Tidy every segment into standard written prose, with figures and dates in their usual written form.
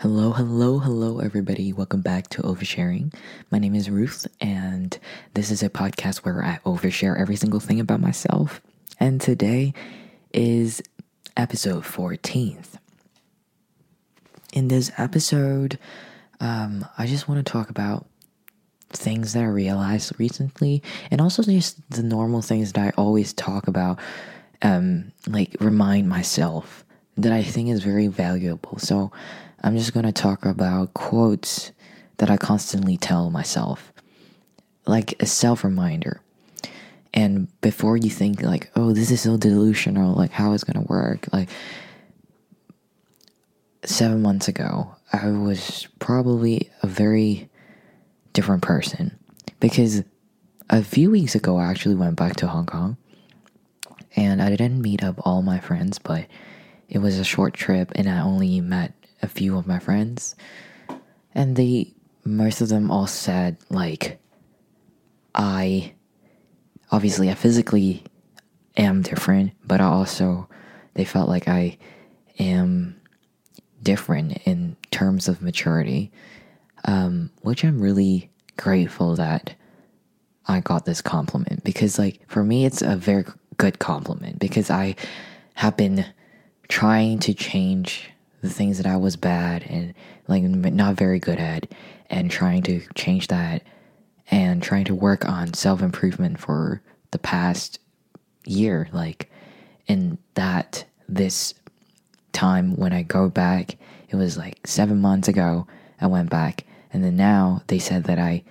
Hello, everybody. Welcome back to Oversharing. My name is Ruth, and this is a podcast where I overshare every single thing about myself. And today is episode 14th. In this episode, I just want to talk about things that I realized recently, and also just the normal things that I always talk about, like remind myself that I think is very valuable. So I'm just going to talk about quotes that I constantly tell myself, like a self-reminder. And before you think like, oh, this is so delusional, like how it's going to work. Like 7 months ago, I was probably a very different person, because a few weeks ago, I actually went back to Hong Kong and I didn't meet up all my friends, but it was a short trip and I only met a few of my friends, and most of them all said, like, I physically am different, but they felt like I am different in terms of maturity, which I'm really grateful that I got this compliment, because like for me it's a very good compliment, because I have been trying to change the things that I was bad and like not very good at, and trying to change that and trying to work on self-improvement for the past year. Like, and that this time when I go back, it was like 7 months ago I went back, and then now they said that I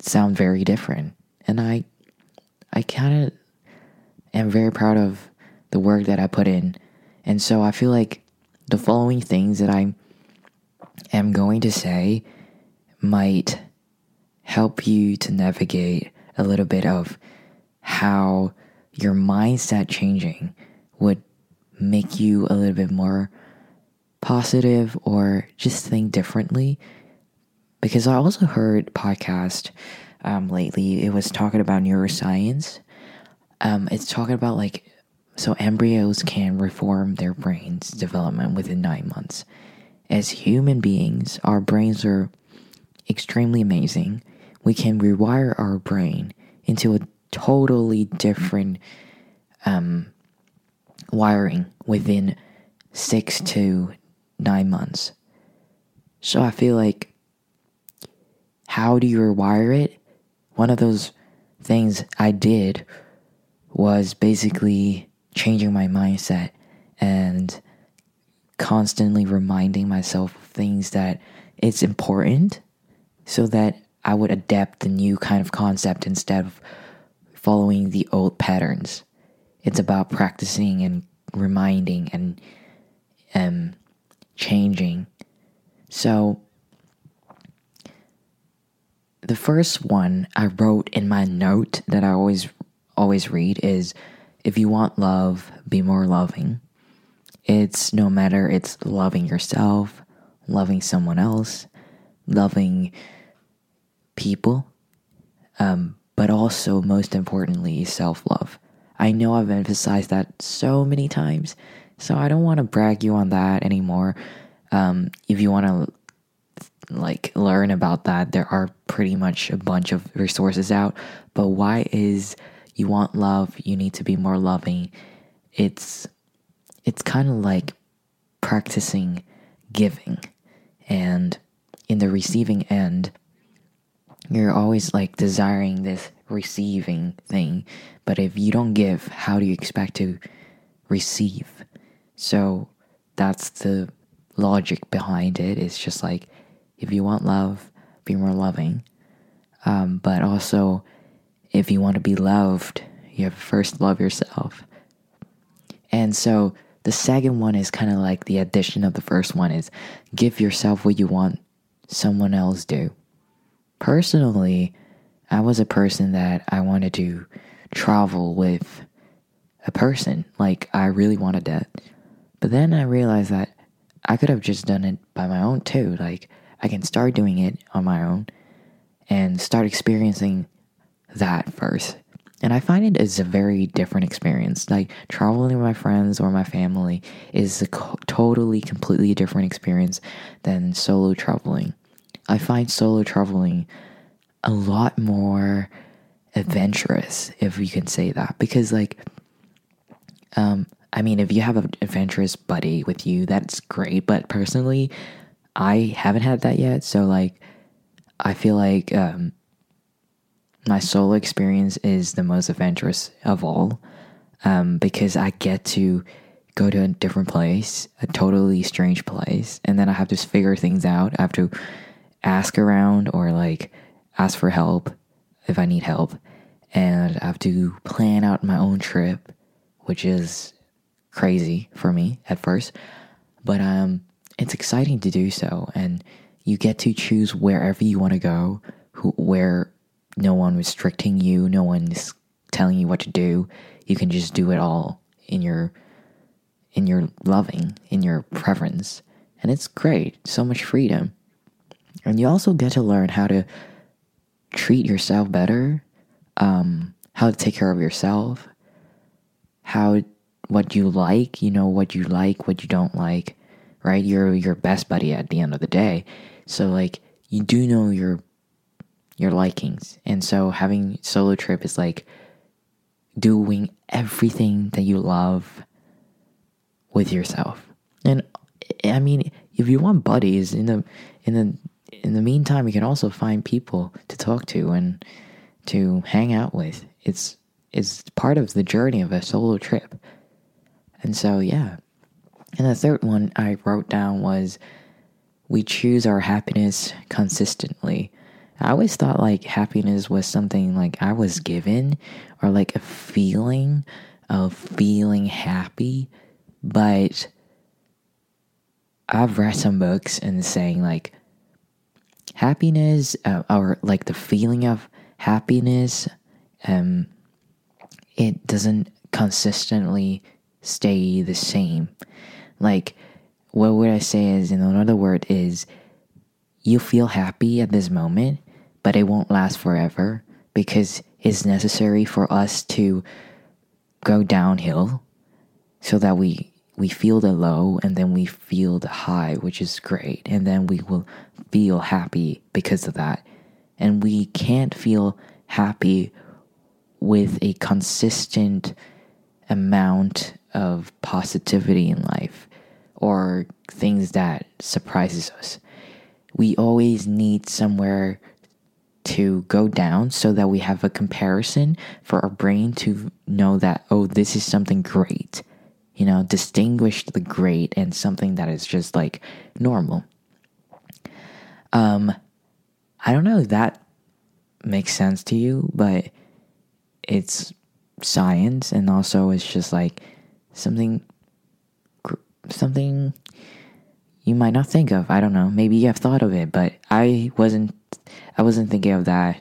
sound very different, and I kind of am very proud of the work that I put in. And so I feel like the following things that I am going to say might help you to navigate a little bit of how your mindset changing would make you a little bit more positive or just think differently. Because I also heard podcast lately, it was talking about neuroscience. It's talking about like, so embryos can reform their brain's development within 9 months. As human beings, our brains are extremely amazing. We can rewire our brain into a totally different wiring within 6 to 9 months. So I feel like, how do you rewire it? One of those things I did was basically changing my mindset and constantly reminding myself of things that it's important, so that I would adapt the new kind of concept instead of following the old patterns. It's about practicing and reminding and changing. So the first one I wrote in my note that I always read is, if you want love, be more loving. It's no matter, it's loving yourself, loving someone else, loving people, but also most importantly, self-love. I know I've emphasized that so many times, so I don't want to brag you on that anymore. If you want to like learn about that, there are pretty much a bunch of resources out. But why is you want love, you need to be more loving? It's kind of like practicing giving, and in the receiving end, you're always like desiring this receiving thing, but if you don't give, how do you expect to receive? So that's the logic behind it. It's just like, if you want love, be more loving, but also, if you want to be loved, you have to first love yourself. And so the second one is kind of like the addition of the first one, is give yourself what you want someone else do. Personally, I was a person that I wanted to travel with a person. Like, I really wanted that. But then I realized that I could have just done it by my own too. Like, I can start doing it on my own and start experiencing that first, And I find it is a very different experience. Like, traveling with my friends or my family is a totally, completely different experience than solo traveling. I find solo traveling a lot more adventurous, if you can say that. Because, like, I mean, if you have an adventurous buddy with you, that's great. But personally, I haven't had that yet. So, like, I feel like my solo experience is the most adventurous of all, because I get to go to a different place, a totally strange place, and then I have to figure things out. I have to ask around or like ask for help if I need help, and I have to plan out my own trip, which is crazy for me at first, but it's exciting to do so, and you get to choose wherever you want to go, where no one restricting you, no one's telling you what to do. You can just do it all in your loving, in your preference. And it's great. So much freedom. And you also get to learn how to treat yourself better, how to take care of yourself, what you like, you know, what you like, what you don't like, right? You're your best buddy at the end of the day. So, like, you do know your likings, and so having solo trip is like doing everything that you love with yourself. And I mean, if you want buddies in the meantime, you can also find people to talk to and to hang out with. It's part of the journey of a solo trip. And so, yeah. And the third one I wrote down was, we choose our happiness consistently. I always thought, like, happiness was something, like, I was given, or, like, a feeling of feeling happy, but I've read some books and saying, like, happiness, or, like, the feeling of happiness, it doesn't consistently stay the same. Like, what would I say is, in another word, is you feel happy at this moment, but it won't last forever, because it's necessary for us to go downhill so that we feel the low and then we feel the high, which is great. And then we will feel happy because of that. And we can't feel happy with a consistent amount of positivity in life or things that surprises us. We always need somewhere to go down so that we have a comparison for our brain to know that, oh, this is something great, you know, distinguish the great and something that is just like normal. I don't know if that makes sense to you, but it's science, and also it's just like something you might not think of. I don't know, maybe you have thought of it, but I wasn't thinking of that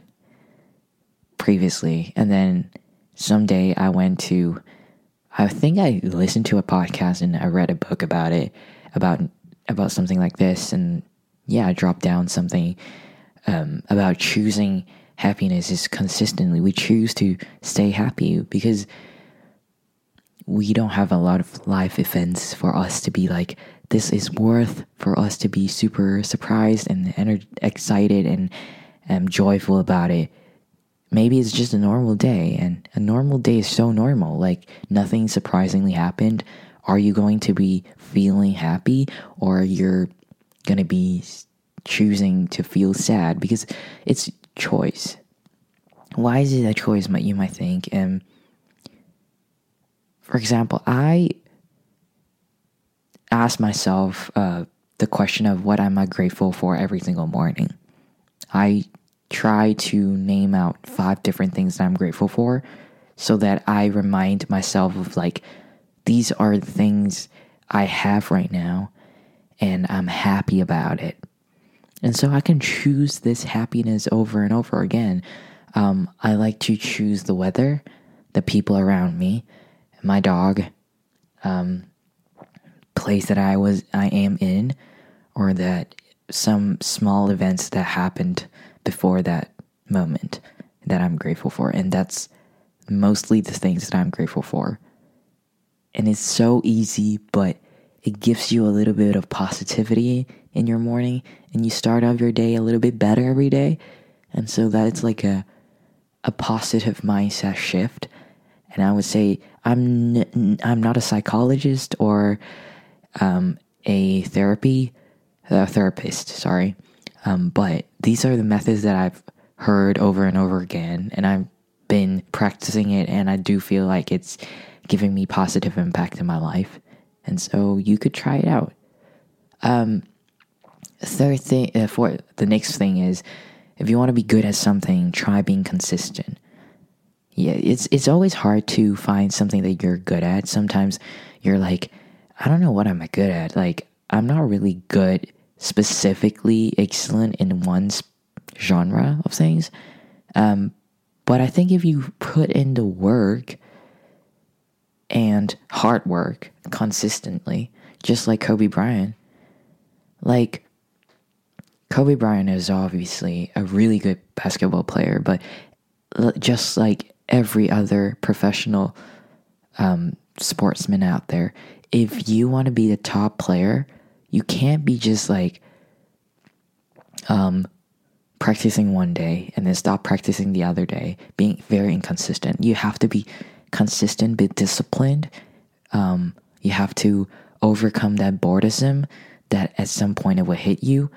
previously. And then someday I think I listened to a podcast and I read a book about it, about something like this. And yeah, I dropped down something about choosing happiness is consistently. We choose to stay happy because we don't have a lot of life events for us to be like, this is worth for us to be super surprised and excited and joyful about it. Maybe it's just a normal day, and a normal day is so normal. Like, nothing surprisingly happened. Are you going to be feeling happy, or you're going to be choosing to feel sad? Because it's choice. Why is it a choice, you might think? And for example, I ask myself the question of what am I grateful for every single morning. I try to name out 5 different things that I'm grateful for, so that I remind myself of, like, these are the things I have right now and I'm happy about it. And so I can choose this happiness over and over again. I like to choose the weather, the people around me, my dog, place that I am in, or that some small events that happened before that moment that I'm grateful for. And that's mostly the things that I'm grateful for. And it's so easy, but it gives you a little bit of positivity in your morning, and you start off your day a little bit better every day. And so that's like a positive mindset shift. And I would say I'm not a psychologist or a therapist. But these are the methods that I've heard over and over again, and I've been practicing it, and I do feel like it's giving me positive impact in my life. And so you could try it out. The next thing is, if you want to be good at something, try being consistent. Yeah, it's always hard to find something that you're good at. Sometimes you're like, I don't know what I'm good at. Like, I'm not really good, specifically excellent in one genre of things. But I think if you put in the work and hard work consistently, just like Kobe Bryant. Like, Kobe Bryant is obviously a really good basketball player, but just like every other professional sportsman out there, if you want to be the top player, you can't be just like practicing one day and then stop practicing the other day, being very inconsistent. You have to be consistent, be disciplined. You have to overcome that boredom that at some point it will hit you.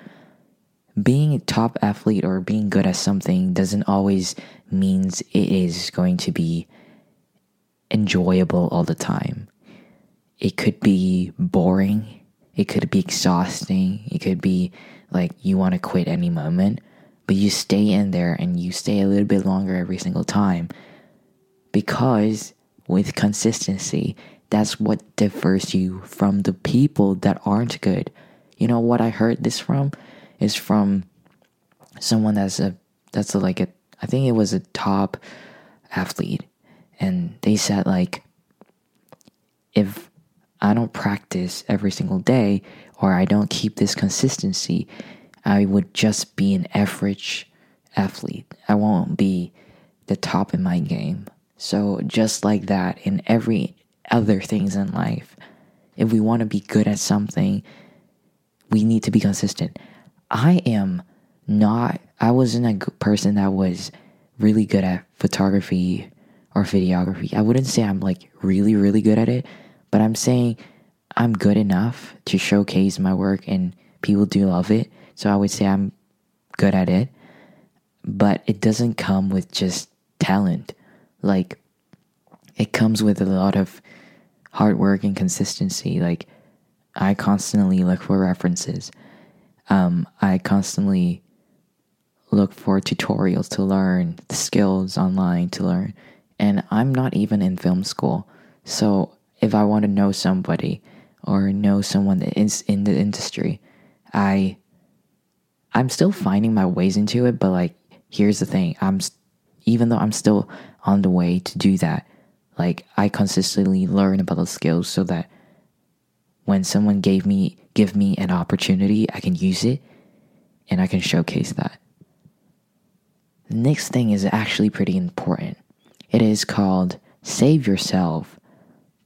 Being a top athlete or being good at something doesn't always means it is going to be enjoyable all the time. It could be boring. It could be exhausting. It could be like you want to quit any moment, but you stay in there and you stay a little bit longer every single time. Because with consistency, that's what differs you from the people that aren't good. You know what I heard this from? Is from someone that's I think it was a top athlete. And they said, like, if I don't practice every single day or I don't keep this consistency, I would just be an average athlete. I won't be the top in my game. So just like that, in every other things in life, if we want to be good at something, we need to be consistent. I wasn't a person that was really good at photography or videography. I wouldn't say I'm like really, really good at it, but I'm saying I'm good enough to showcase my work and people do love it. So I would say I'm good at it, but it doesn't come with just talent. Like, it comes with a lot of hard work and consistency. Like, I constantly look for references. I constantly look for tutorials to learn, the skills online to learn. And I'm not even in film school. So if I want to know somebody or know someone that is in the industry, I'm still finding my ways into it. But like, here's the thing. Even though I'm still on the way to do that, like, I consistently learn about those skills so that when someone give me an opportunity, I can use it and I can showcase that. The next thing is actually pretty important. It is called save yourself,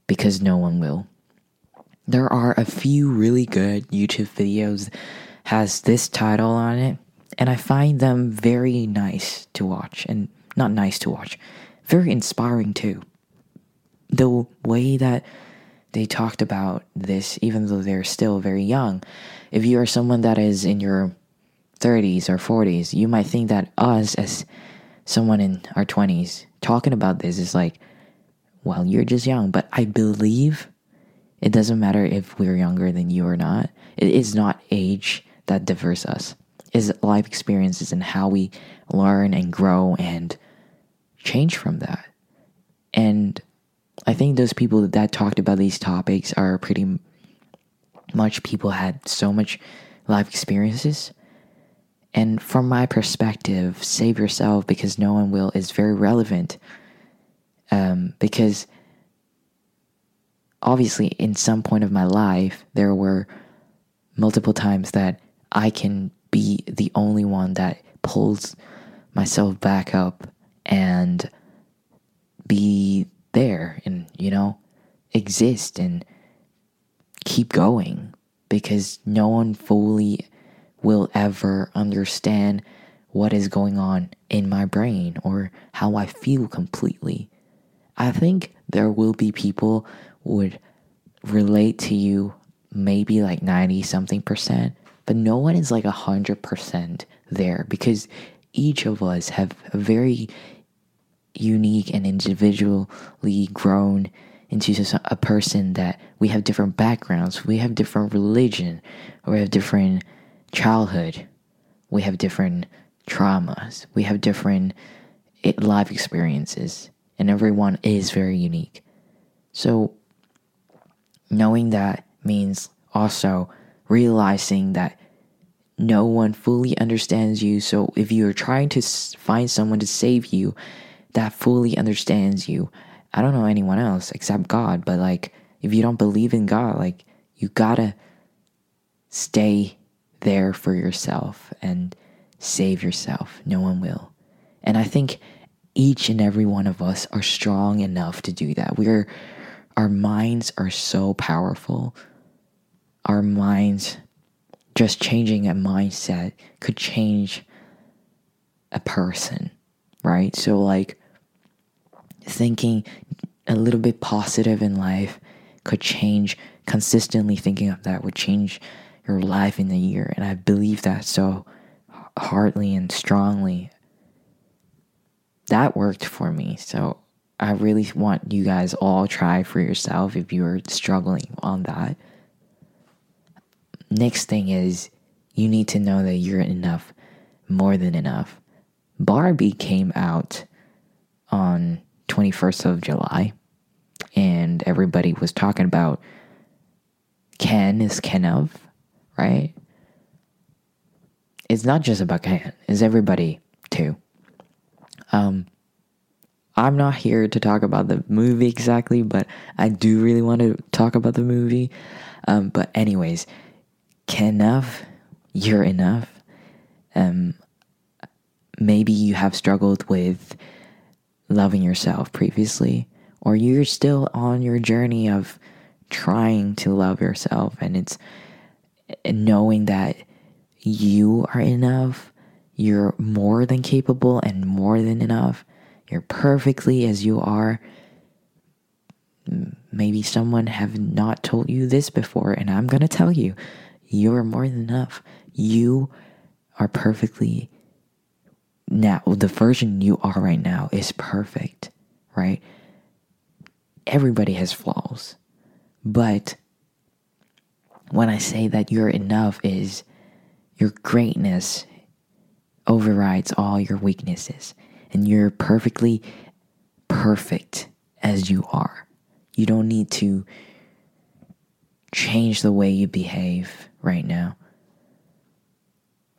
because no one will. There are a few really good YouTube videos has this title on it, and I find them very nice to watch and very inspiring too. The way that they talked about this, even though they're still very young, if you are someone that is in your 30s or 40s, you might think that us as someone in our 20s talking about this is like, well, you're just young. But I believe it doesn't matter if we're younger than you or not. It is not age that differs us. It's life experiences and how we learn and grow and change from that. And I think those people that talked about these topics are pretty much people had so much life experiences. And from my perspective, save yourself, because no one will is very relevant. Because obviously in some point of my life, there were multiple times that I can be the only one that pulls myself back up and be there and, you know, exist and keep going, because no one fully will ever understand what is going on in my brain or how I feel completely. I think there will be people who would relate to you maybe like 90-something%, but no one is like 100% there, because each of us have a very unique and individually grown into a person, that we have different backgrounds, we have different religion, we have different childhood, we have different traumas, we have different life experiences, and everyone is very unique. So knowing that means also realizing that no one fully understands you. So if you're trying to find someone to save you that fully understands you, I don't know anyone else except God, but like, if you don't believe in God, like, you gotta stay there for yourself and save yourself. No one will. And I think each and every one of us are strong enough to do that. Our minds are so powerful. Our minds, just changing a mindset could change a person, right? So like, thinking a little bit positive in life could change, consistently thinking of that would change your life in a year. And I believe that so heartily and strongly. That worked for me. So I really want you guys all try for yourself if you're struggling on that. Next thing is, you need to know that you're enough, more than enough. Barbie came out on 21st of July, and everybody was talking about Ken is Ken of, right? It's not just about Ken, it's everybody too. I'm not here to talk about the movie exactly, but I do really want to talk about the movie. But anyways, Ken of, you're enough. Maybe you have struggled with loving yourself previously, or you're still on your journey of trying to love yourself, and it's knowing that you are enough, you're more than capable and more than enough, you're perfectly as you are. Maybe someone have not told you this before, and I'm gonna tell you, you're more than enough. You are perfectly now, the version you are right now is perfect, right? Everybody has flaws. But when I say that you're enough is, your greatness overrides all your weaknesses. And you're perfectly perfect as you are. You don't need to change the way you behave right now.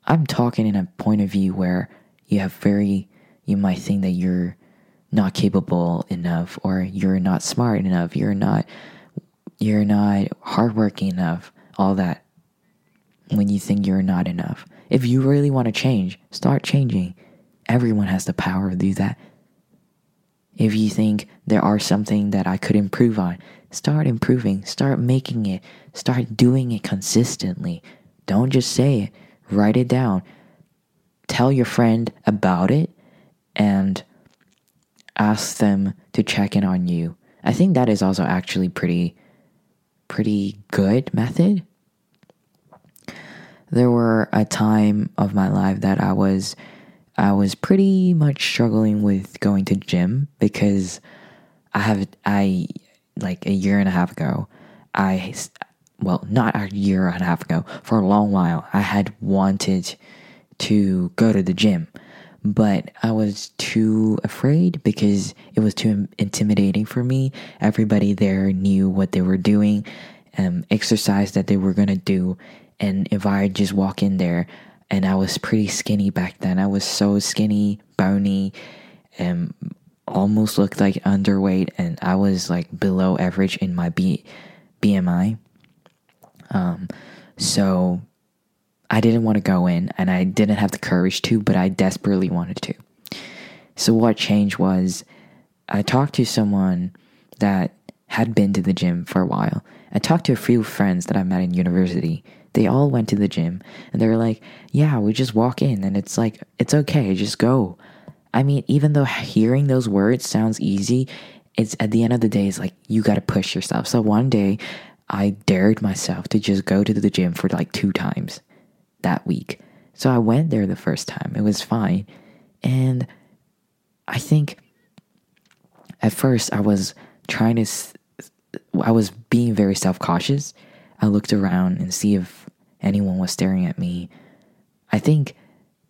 I'm talking in a point of view where you might think that you're not capable enough, or you're not smart enough, you're not hardworking enough, all that. When you think you're not enough, if you really want to change, start changing. Everyone has the power to do that. If you think there are something that I could improve on, start improving, start making it, start doing it consistently. Don't just say it, write it down. Tell your friend about it and ask them to check in on you. I think that is also actually pretty good method. There were a time of my life that I was pretty much struggling with going to gym, because like a year and a half ago, for a long while, I had wanted to go to the gym, but I was too afraid because it was too intimidating for me. Everybody there knew what they were doing, exercise that they were gonna do, and if I just walk in there, and I was pretty skinny back then. I was so skinny, bony, and almost looked like underweight, and I was like below average in my BMI. So I didn't want to go in, and I didn't have the courage to, but I desperately wanted to. So what changed was I talked to someone that had been to the gym for a while. I talked to a few friends that I met in university. They all went to the gym and they were like, yeah, we just walk in and it's like, it's okay, just go. I mean, even though hearing those words sounds easy, it's at the end of the day, it's like, you got to push yourself. So one day I dared myself to just go to the gym for like 2 times that week. So I went there the first time. It was fine. And I think at first I was being very self-cautious. I looked around and see if anyone was staring at me. I think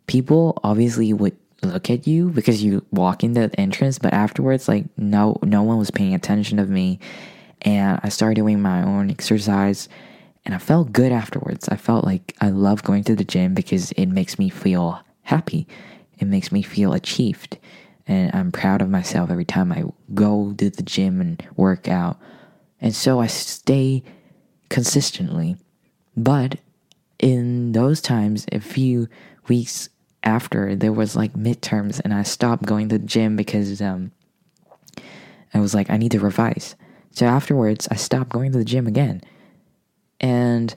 people obviously would look at you because you walk in the entrance, but afterwards, like, no one was paying attention to me. And I started doing my own exercise and I felt good afterwards. I felt like I love going to the gym because it makes me feel happy. It makes me feel achieved. And I'm proud of myself every time I go to the gym and work out. And so I stay consistently. But in those times, a few weeks after, there was like midterms and I stopped going to the gym because I was like, I need to revise. So afterwards, I stopped going to the gym again. And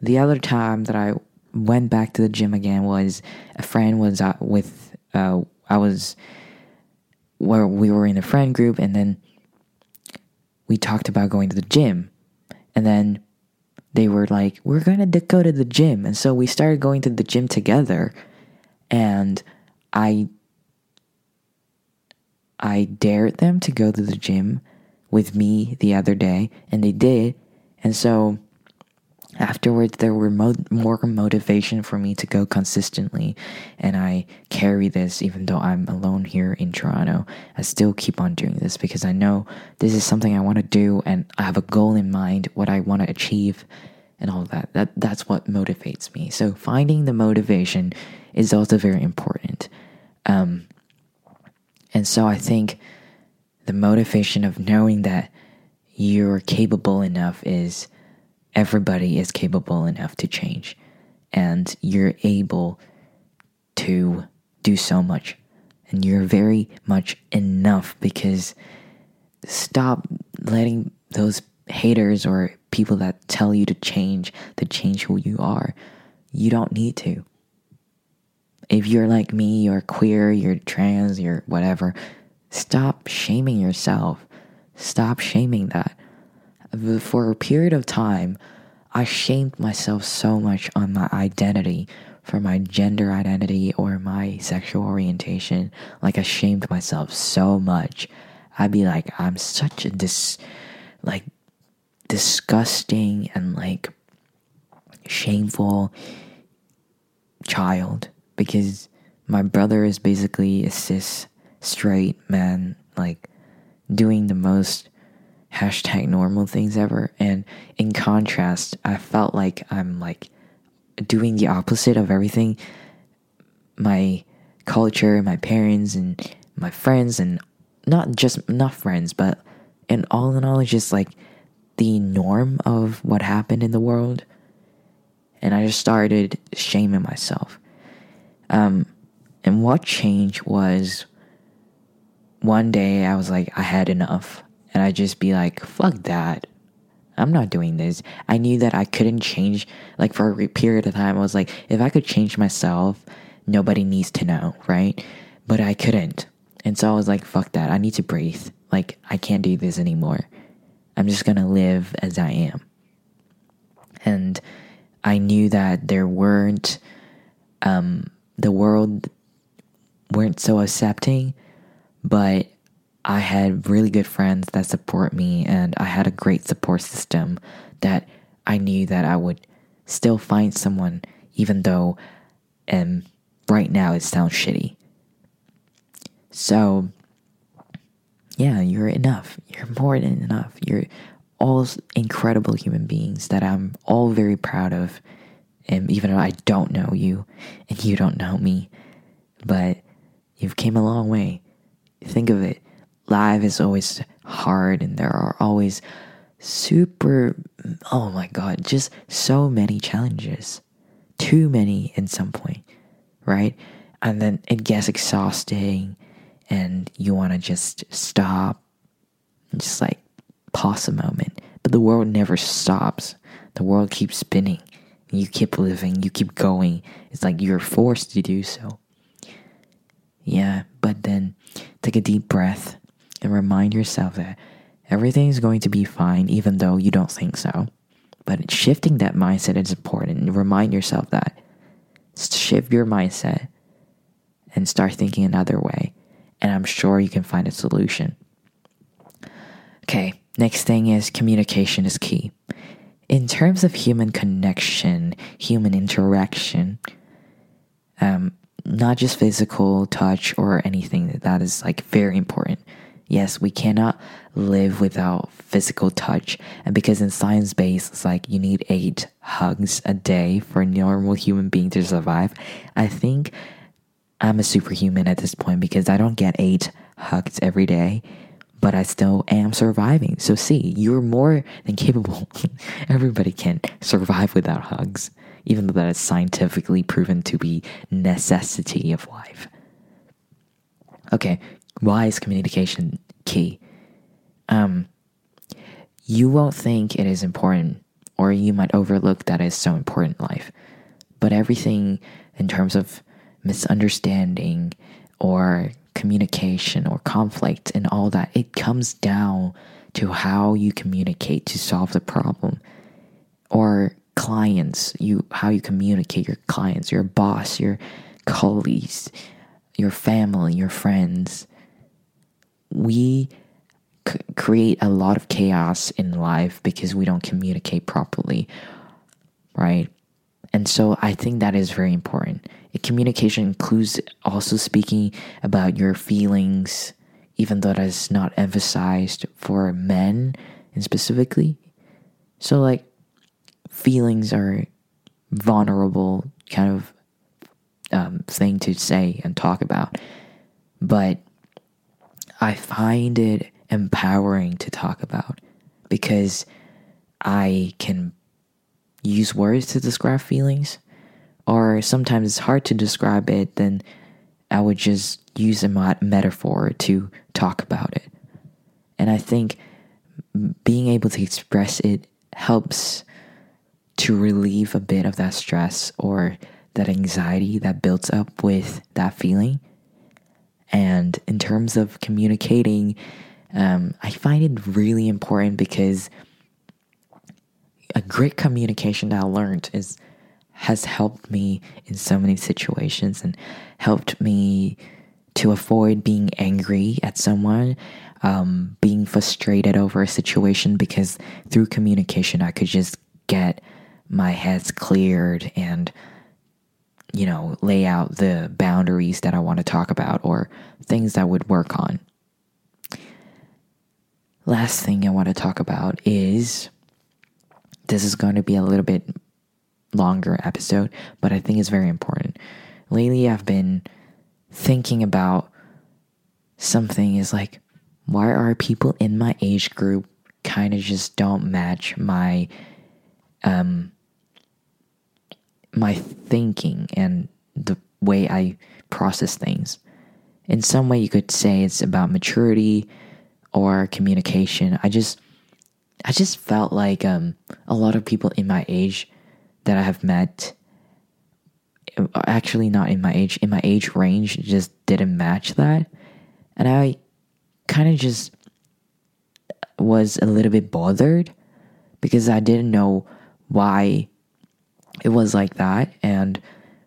the other time that I went back to the gym again was a friend was with, we were in a friend group and then we talked about going to the gym. And then they were like, we're going to go to the gym. And so we started going to the gym together. And I dared them to go to the gym with me the other day. And they did. And so afterwards, there were more motivation for me to go consistently. And I carry this even though I'm alone here in Toronto. I still keep on doing this because I know this is something I want to do. And I have a goal in mind, what I want to achieve and all that. That's what motivates me. So finding the motivation is also very important. And so I think the motivation of knowing that you're capable enough is... everybody is capable enough to change and you're able to do so much and you're very much enough because stop letting those haters or people that tell you to change who you are. You don't need to. If you're like me, you're queer, you're trans, you're whatever, stop shaming yourself. Stop shaming that. For a period of time, I shamed myself so much on my identity, for my gender identity or my sexual orientation. Like, I shamed myself so much. I'd be like, I'm such a disgusting and like shameful child because my brother is basically a cis straight man, like doing the most #normal things ever. And in contrast, I felt like I'm like doing the opposite of everything my culture, my parents and my friends, and not friends, but in all just like the norm of what happened in the world. And I just started shaming myself. And what changed was one day I was like, I had enough. And I just be like, fuck that. I'm not doing this. I knew that I couldn't change. Like, for a period of time, I was like, if I could change myself, nobody needs to know, right? But I couldn't. And so I was like, fuck that. I need to breathe. Like, I can't do this anymore. I'm just going to live as I am. And I knew that there weren't, the world weren't so accepting, but I had really good friends that support me, and I had a great support system that I knew that I would still find someone, even though right now it sounds shitty. So, yeah, you're enough. You're more than enough. You're all incredible human beings that I'm all very proud of, and even though I don't know you and you don't know me, but you've came a long way. Think of it. Life is always hard and there are always just so many challenges. Too many in some point, right? And then it gets exhausting and you want to just stop and just like pause a moment. But the world never stops. The world keeps spinning. You keep living. You keep going. It's like you're forced to do so. Yeah, but then take a deep breath and remind yourself that everything is going to be fine, even though you don't think so. But shifting that mindset is important. Remind yourself that. Shift your mindset and start thinking another way. And I'm sure you can find a solution. Okay, next thing is communication is key. In terms of human connection, human interaction, not just physical touch or anything, that is like very important. Yes, we cannot live without physical touch. And because in science-based, it's like you need 8 hugs a day for a normal human being to survive. I think I'm a superhuman at this point because I don't get 8 hugs every day, but I still am surviving. So see, you're more than capable. Everybody can survive without hugs, even though that is scientifically proven to be necessity of life. Okay, why is communication key? You won't think it is important, or you might overlook that it's so important in life. But everything in terms of misunderstanding or communication or conflict and all that, it comes down to how you communicate to solve the problem. Or clients, how you communicate your clients, your boss, your colleagues, your family, your friends. We create a lot of chaos in life because we don't communicate properly, right? And so I think that is very important. Communication includes also speaking about your feelings, even though that is not emphasized for men and specifically. So like feelings are vulnerable kind of thing to say and talk about. But I find it empowering to talk about because I can use words to describe feelings. Or sometimes it's hard to describe it, then I would just use a metaphor to talk about it. And I think being able to express it helps to relieve a bit of that stress or that anxiety that builds up with that feeling. And in terms of communicating, I find it really important because a great communication that I learned has helped me in so many situations and helped me to avoid being angry at someone, being frustrated over a situation, because through communication, I could just get my heads cleared and, you know, lay out the boundaries that I want to talk about or things that I would work on. Last thing I want to talk about is, this is going to be a little bit longer episode, but I think it's very important. Lately, I've been thinking about something is like, why are people in my age group kind of just don't match my my thinking and the way I process things? In some way, you could say it's about maturity or communication. I just felt like a lot of people in my age that I have met, actually not in my age, in my age range, just didn't match that. And I kind of just was a little bit bothered because I didn't know why it was like that and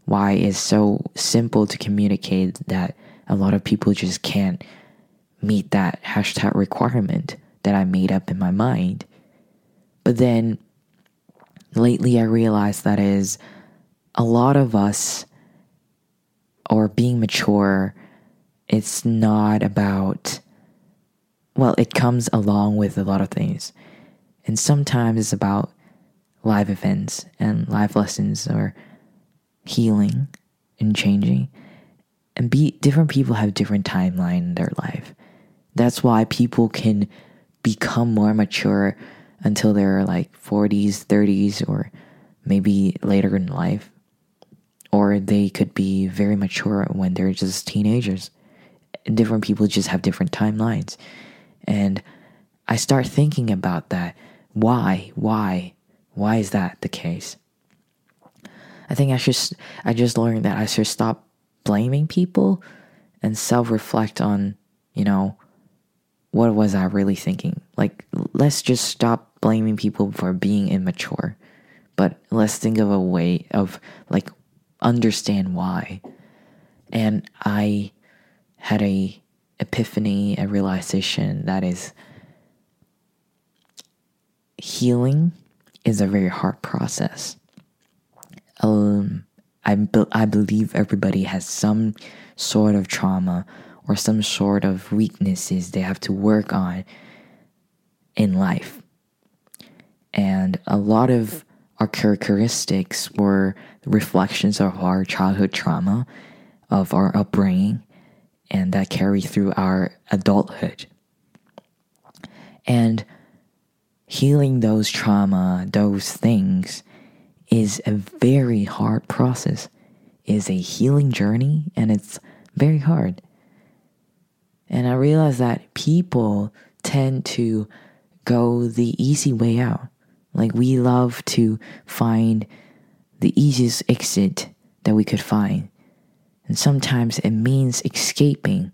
why it's so simple to communicate that a lot of people just can't meet that hashtag requirement that I made up in my mind. But then lately, I realized that is a lot of us or being mature, it's not about, well, it comes along with a lot of things. And sometimes it's about life events and life lessons or healing and changing. And different people have different timeline in their life. That's why people can become more mature until they're like 40s, 30s, or maybe later in life. Or they could be very mature when they're just teenagers. different people just have different timelines. And I start thinking about that. Why is that the case? I think I just learned that I should stop blaming people and self-reflect on, what was I really thinking? Like, let's just stop blaming people for being immature, but let's think of a way of, understand why. And I had a epiphany, a realization that is healing is a very hard process. I believe everybody has some sort of trauma or some sort of weaknesses they have to work on in life. And a lot of our characteristics were reflections of our childhood trauma, of our upbringing, and that carry through our adulthood. And healing those trauma, those things, is a very hard process, is a healing journey, and it's very hard. And I realized that people tend to go the easy way out. Like, we love to find the easiest exit that we could find. And sometimes it means escaping,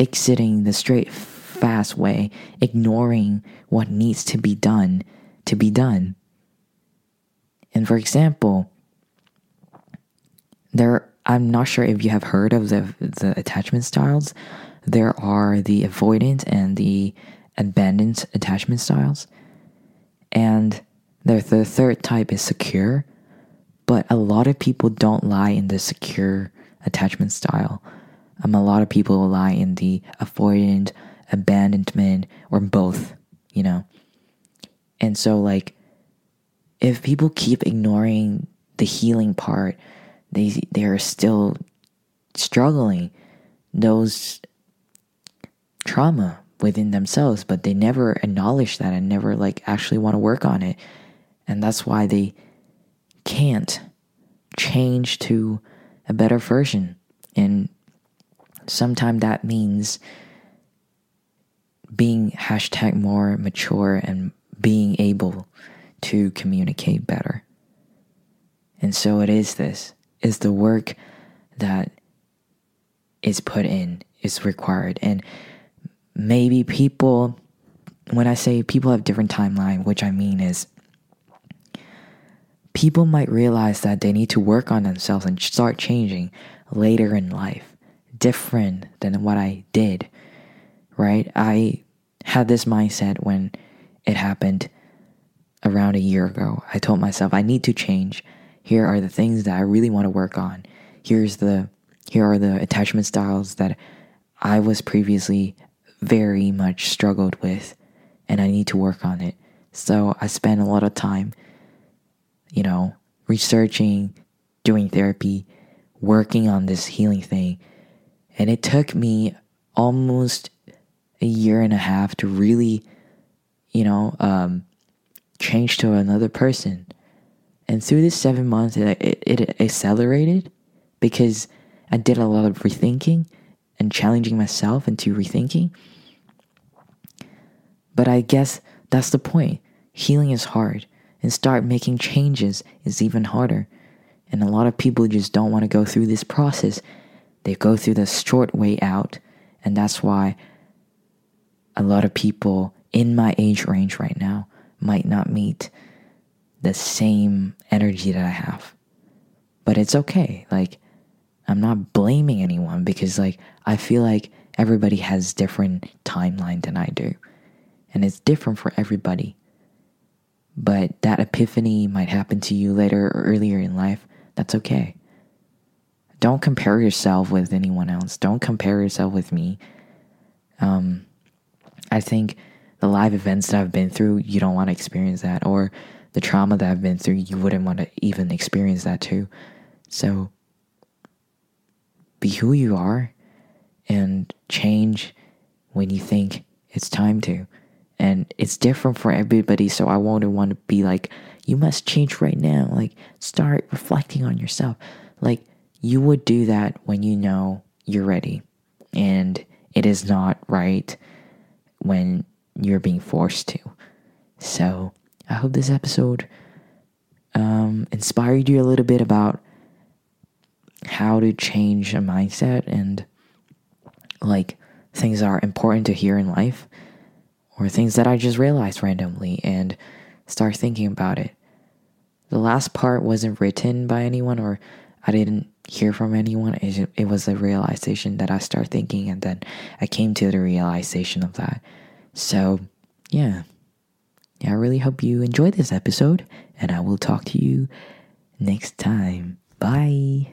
exiting the straight, fast way, ignoring what needs to be done to be done. And for example, I'm not sure if you have heard of the attachment styles. There are the avoidant and the abandoned attachment styles. And the third type is secure. But a lot of people don't lie in the secure attachment style. A lot of people lie in the avoidant, abandonment, or both, And so, if people keep ignoring the healing part, they are still struggling those trauma within themselves, but they never acknowledge that and never actually want to work on it. And that's why they can't change to a better version. And sometimes that means being # more mature and being able to communicate better. And so it is this, is the work that is put in, is required. And maybe people, when I say people have different timeline, which I mean is people might realize that they need to work on themselves and start changing later in life, different than what I did, right? I had this mindset when it happened around a year ago. I told myself, I need to change. Here are the things that I really want to work on. Here are the attachment styles that I was previously very much struggled with, and I need to work on it. So I spent a lot of time, researching, doing therapy, working on this healing thing. And it took me almost a year and a half to really, change to another person. And through this 7 months, it accelerated because I did a lot of rethinking and challenging myself into rethinking. But I guess that's the point. Healing is hard, and start making changes is even harder. And a lot of people just don't want to go through this process. They go through the short way out, and that's why a lot of people in my age range right now might not meet the same energy that I have. But it's okay. I'm not blaming anyone because I feel everybody has different timeline than I do. And it's different for everybody. But that epiphany might happen to you later or earlier in life. That's okay. Don't compare yourself with anyone else. Don't compare yourself with me. I think the live events that I've been through, you don't want to experience that. Or the trauma that I've been through, you wouldn't want to even experience that too. So be who you are and change when you think it's time to. And it's different for everybody, so I won't want to be you must change right now. Start reflecting on yourself. You would do that when you know you're ready. And it is not right when you're being forced to. So I hope this episode inspired you a little bit about how to change a mindset and like things that are important to hear in life, or things that I just realized randomly, and start thinking about it. The last part wasn't written by anyone, or I didn't hear from anyone. It was a realization that I started thinking, and then I came to the realization of that. So yeah, I really hope you enjoyed this episode, and I will talk to you next time. Bye.